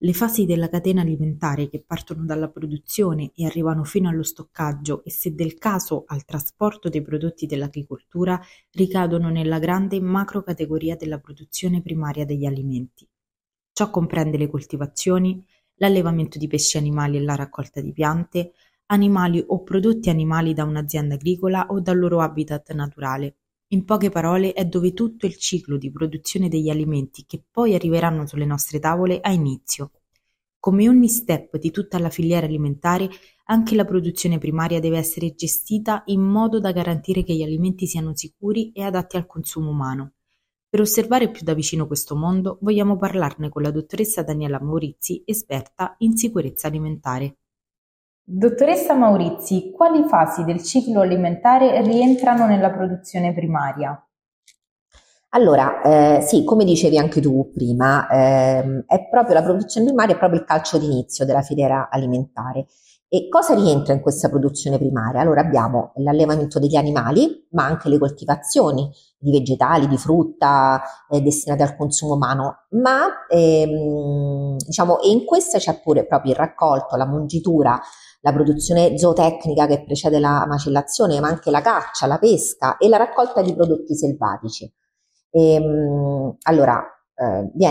Le fasi della catena alimentare che partono dalla produzione e arrivano fino allo stoccaggio e, se del caso, al trasporto dei prodotti dell'agricoltura ricadono nella grande macrocategoria della produzione primaria degli alimenti. Ciò comprende le coltivazioni, l'allevamento di pesci animali e la raccolta di piante, animali o prodotti animali da un'azienda agricola o dal loro habitat naturale. In poche parole, è dove tutto il ciclo di produzione degli alimenti che poi arriveranno sulle nostre tavole ha inizio. Come ogni step di tutta la filiera alimentare, anche la produzione primaria deve essere gestita in modo da garantire che gli alimenti siano sicuri e adatti al consumo umano. Per osservare più da vicino questo mondo, vogliamo parlarne con la dottoressa Daniela Maurizi, esperta in sicurezza alimentare. Dottoressa Maurizi, quali fasi del ciclo alimentare rientrano nella produzione primaria? Allora, sì, come dicevi anche tu prima, è proprio la produzione primaria, è proprio il calcio d'inizio della filiera alimentare. E cosa rientra in questa produzione primaria? Allora, abbiamo l'allevamento degli animali, ma anche le coltivazioni di vegetali, di frutta destinate al consumo umano, ma e in questa c'è pure proprio il raccolto, la mungitura, la produzione zootecnica che precede la macellazione, ma anche la caccia, la pesca e la raccolta di prodotti selvatici. Viene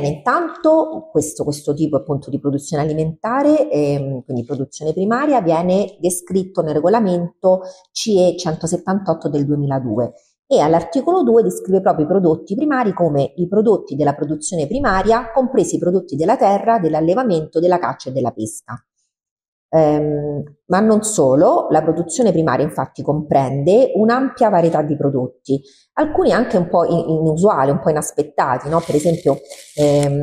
intanto questo tipo appunto di produzione alimentare, quindi produzione primaria, viene descritto nel regolamento CE 178 del 2002 e all'articolo 2 descrive proprio i prodotti primari come i prodotti della produzione primaria, compresi i prodotti della terra, dell'allevamento, della caccia e della pesca. Ma non solo, la produzione primaria infatti comprende un'ampia varietà di prodotti, alcuni anche un po' inusuali, un po' inaspettati, no? Per esempio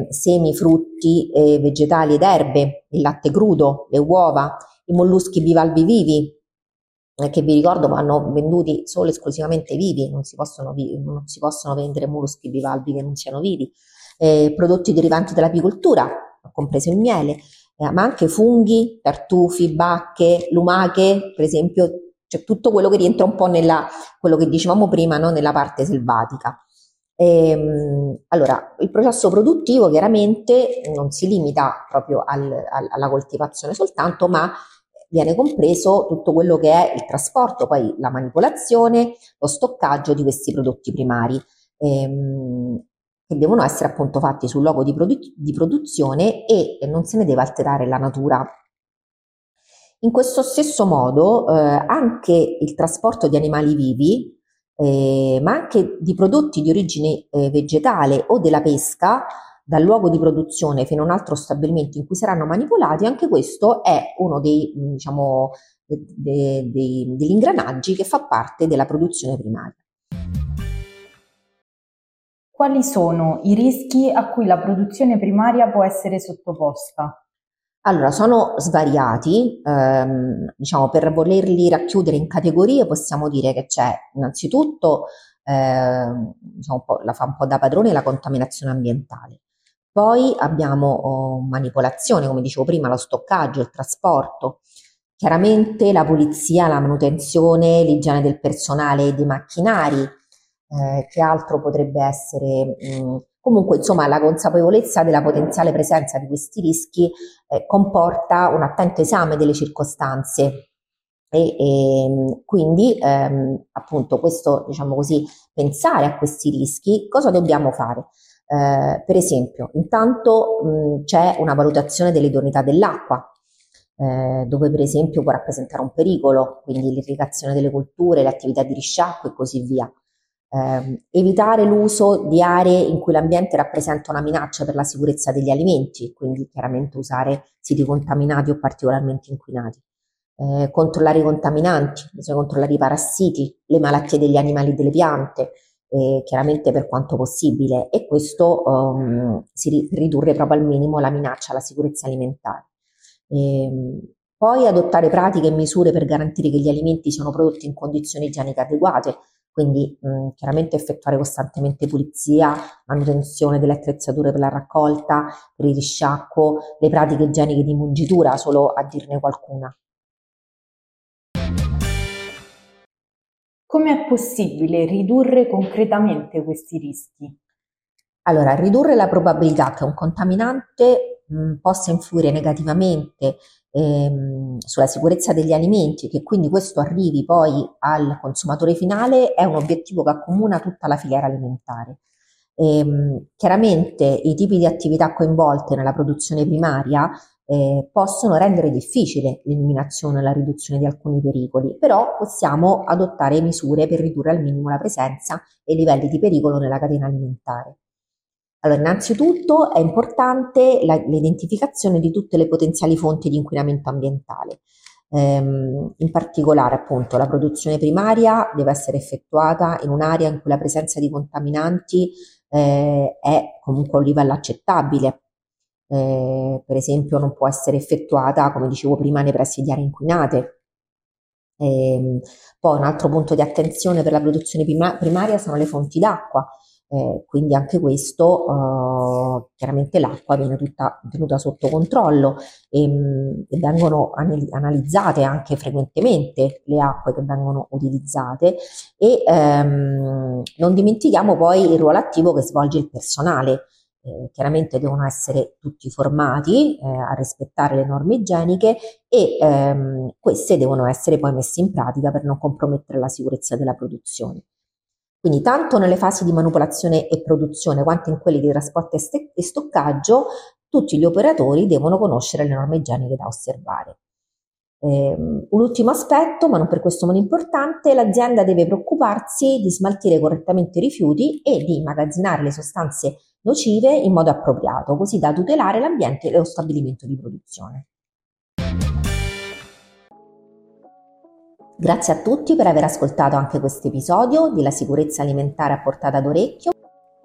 semi, frutti, vegetali ed erbe, il latte crudo, le uova, i molluschi bivalvi vivi, che vi ricordo vanno venduti solo esclusivamente vivi, non si possono vendere molluschi bivalvi che non siano vivi, prodotti derivanti dall'apicoltura, compreso il miele, ma anche funghi, tartufi, bacche, lumache, per esempio, cioè tutto quello che rientra un po' nella, quello che dicevamo prima, no? Nella parte selvatica. Allora, il processo produttivo chiaramente non si limita proprio alla coltivazione soltanto, ma viene compreso tutto quello che è il trasporto, poi la manipolazione, lo stoccaggio di questi prodotti primari. Che devono essere appunto fatti sul luogo di produzione e non se ne deve alterare la natura. In questo stesso modo anche il trasporto di animali vivi, ma anche di prodotti di origine vegetale o della pesca, dal luogo di produzione fino a un altro stabilimento in cui saranno manipolati, anche questo è uno degli ingranaggi che fa parte della produzione primaria. Quali sono i rischi a cui la produzione primaria può essere sottoposta? Allora, sono svariati, per volerli racchiudere in categorie possiamo dire che c'è innanzitutto, la fa un po' da padrone, la contaminazione ambientale. Poi abbiamo manipolazione, come dicevo prima, lo stoccaggio, il trasporto, chiaramente la pulizia, la manutenzione, l'igiene del personale e dei macchinari. Che altro potrebbe essere? Comunque, insomma, la consapevolezza della potenziale presenza di questi rischi comporta un attento esame delle circostanze e quindi appunto questo, pensare a questi rischi, cosa dobbiamo fare? Per esempio, intanto c'è una valutazione dell'idoneità dell'acqua, dove per esempio può rappresentare un pericolo, quindi l'irrigazione delle colture, le attività di risciacquo e così via. Evitare l'uso di aree in cui l'ambiente rappresenta una minaccia per la sicurezza degli alimenti, quindi chiaramente usare siti contaminati o particolarmente inquinati. Controllare i contaminanti, bisogna controllare i parassiti, le malattie degli animali e delle piante, chiaramente per quanto possibile, e questo si ridurre proprio al minimo la minaccia alla sicurezza alimentare. Poi adottare pratiche e misure per garantire che gli alimenti siano prodotti in condizioni igieniche adeguate, quindi chiaramente effettuare costantemente pulizia, manutenzione delle attrezzature per la raccolta, per il risciacquo, le pratiche igieniche di mungitura, solo a dirne qualcuna. Come è possibile ridurre concretamente questi rischi? Allora, ridurre la probabilità che un contaminante possa influire negativamente sulla sicurezza degli alimenti e che quindi questo arrivi poi al consumatore finale è un obiettivo che accomuna tutta la filiera alimentare. Chiaramente i tipi di attività coinvolte nella produzione primaria possono rendere difficile l'eliminazione e la riduzione di alcuni pericoli, però possiamo adottare misure per ridurre al minimo la presenza e i livelli di pericolo nella catena alimentare. Allora, innanzitutto è importante l'identificazione di tutte le potenziali fonti di inquinamento ambientale. In particolare, appunto, la produzione primaria deve essere effettuata in un'area in cui la presenza di contaminanti è comunque a un livello accettabile. Per esempio, non può essere effettuata, come dicevo prima, nei pressi di aree inquinate. Poi un altro punto di attenzione per la produzione primaria sono le fonti d'acqua. Quindi anche questo, chiaramente l'acqua viene tutta tenuta sotto controllo e vengono analizzate anche frequentemente le acque che vengono utilizzate e non dimentichiamo poi il ruolo attivo che svolge il personale. Chiaramente devono essere tutti formati a rispettare le norme igieniche e queste devono essere poi messe in pratica per non compromettere la sicurezza della produzione. Quindi tanto nelle fasi di manipolazione e produzione quanto in quelle di trasporto e stoccaggio tutti gli operatori devono conoscere le norme igieniche da osservare. Un ultimo aspetto, ma non per questo meno importante, l'azienda deve preoccuparsi di smaltire correttamente i rifiuti e di immagazzinare le sostanze nocive in modo appropriato, così da tutelare l'ambiente e lo stabilimento di produzione. Grazie a tutti per aver ascoltato anche questo episodio di La sicurezza alimentare a portata d'orecchio.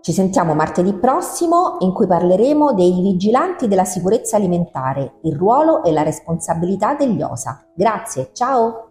Ci sentiamo martedì prossimo in cui parleremo dei vigilanti della sicurezza alimentare, il ruolo e la responsabilità degli OSA. Grazie, ciao!